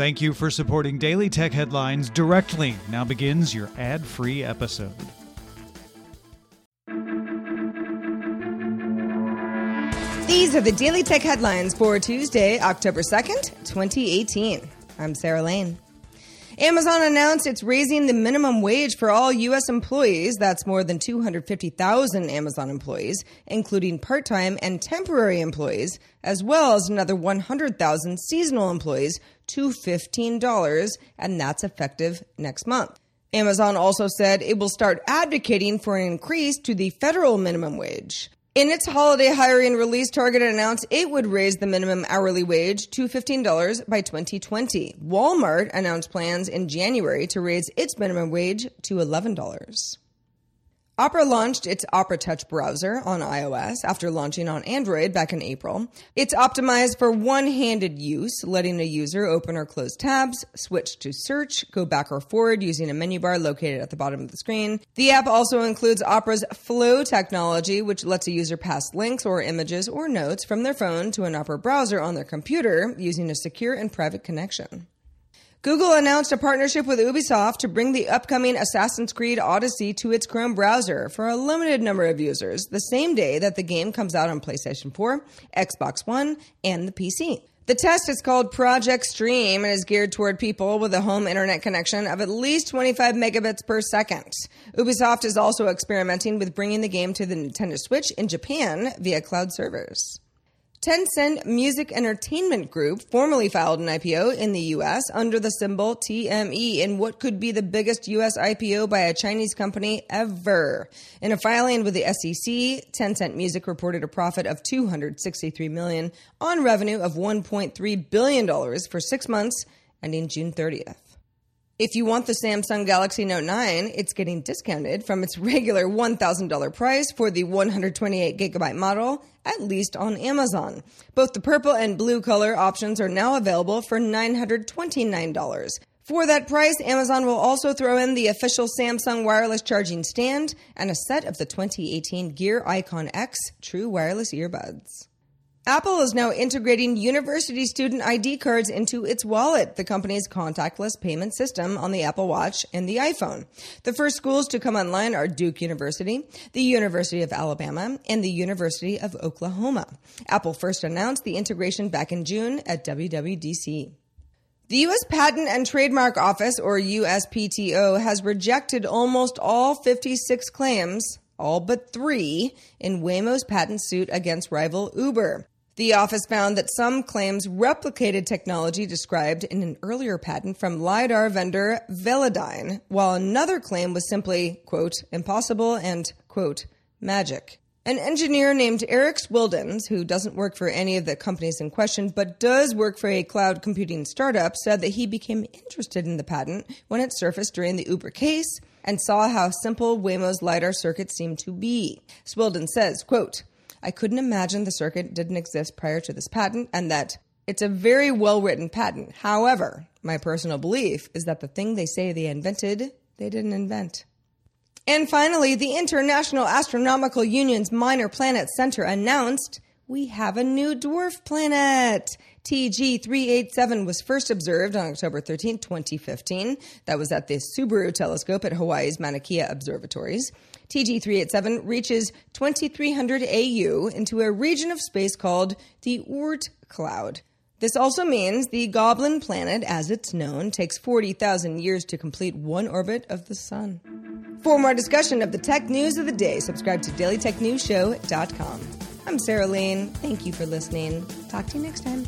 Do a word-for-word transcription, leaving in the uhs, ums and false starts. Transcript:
Thank you for supporting Daily Tech Headlines directly. Now begins your ad-free episode. These are the Daily Tech Headlines for Tuesday, October second, twenty eighteen. I'm Sarah Lane. Amazon announced it's raising the minimum wage for all U S employees. That's more than two hundred fifty thousand Amazon employees, including part-time and temporary employees, as well as another one hundred thousand seasonal employees, to fifteen dollars, and that's effective next month. Amazon also said it will start advocating for an increase to the federal minimum wage. In its holiday hiring release, Target announced it would raise the minimum hourly wage to fifteen dollars by twenty twenty. Walmart announced plans in January to raise its minimum wage to eleven dollars. Opera launched its Opera Touch browser on iOS after launching on Android back in April. It's optimized for one-handed use, letting a user open or close tabs, switch to search, go back or forward using a menu bar located at the bottom of the screen. The app also includes Opera's Flow technology, which lets a user pass links or images or notes from their phone to an Opera browser on their computer using a secure and private connection. Google announced a partnership with Ubisoft to bring the upcoming Assassin's Creed Odyssey to its Chrome browser for a limited number of users the same day that the game comes out on PlayStation four, Xbox One, and the P C. The test is called Project Stream and is geared toward people with a home internet connection of at least twenty-five megabits per second. Ubisoft is also experimenting with bringing the game to the Nintendo Switch in Japan via cloud servers. Tencent Music Entertainment Group formally filed an I P O in the U S under the symbol T M E in what could be the biggest U S I P O by a Chinese company ever. In a filing with the S E C, Tencent Music reported a profit of two hundred sixty-three million dollars on revenue of one point three billion dollars for six months, ending June thirtieth. If you want the Samsung Galaxy Note nine, it's getting discounted from its regular one thousand dollars price for the one hundred twenty-eight gigabyte model, at least on Amazon. Both the purple and blue color options are now available for nine hundred twenty-nine dollars. For that price, Amazon will also throw in the official Samsung wireless charging stand and a set of the twenty eighteen Gear Icon X True Wireless Earbuds. Apple is now integrating university student I D cards into its wallet, the company's contactless payment system on the Apple Watch and the iPhone. The first schools to come online are Duke University, the University of Alabama, and the University of Oklahoma. Apple first announced the integration back in June at W W D C. The U S Patent and Trademark Office, or U S P T O, has rejected almost all fifty-six claims, all but three, in Waymo's patent suit against rival Uber. The office found that some claims replicated technology described in an earlier patent from LiDAR vendor Velodyne, while another claim was simply, quote, impossible and, quote, magic. An engineer named Eric Swildens, who doesn't work for any of the companies in question but does work for a cloud computing startup, said that he became interested in the patent when it surfaced during the Uber case and saw how simple Waymo's LiDAR circuit seemed to be. Swildens says, quote, I couldn't imagine the circuit didn't exist prior to this patent and that it's a very well-written patent. However, my personal belief is that the thing they say they invented, they didn't invent. And finally, the International Astronomical Union's Minor Planet Center announced we have a new dwarf planet. T G three eighty-seven was first observed on October thirteenth, twenty fifteen. That was at the Subaru Telescope at Hawaii's Mauna Kea Observatories. T G three eighty-seven reaches twenty-three hundred A U into a region of space called the Oort Cloud. This also means the Goblin Planet, as it's known, takes forty thousand years to complete one orbit of the sun. For more discussion of the tech news of the day, subscribe to daily tech news show dot com. I'm Sarah Lane. Thank you for listening. Talk to you next time.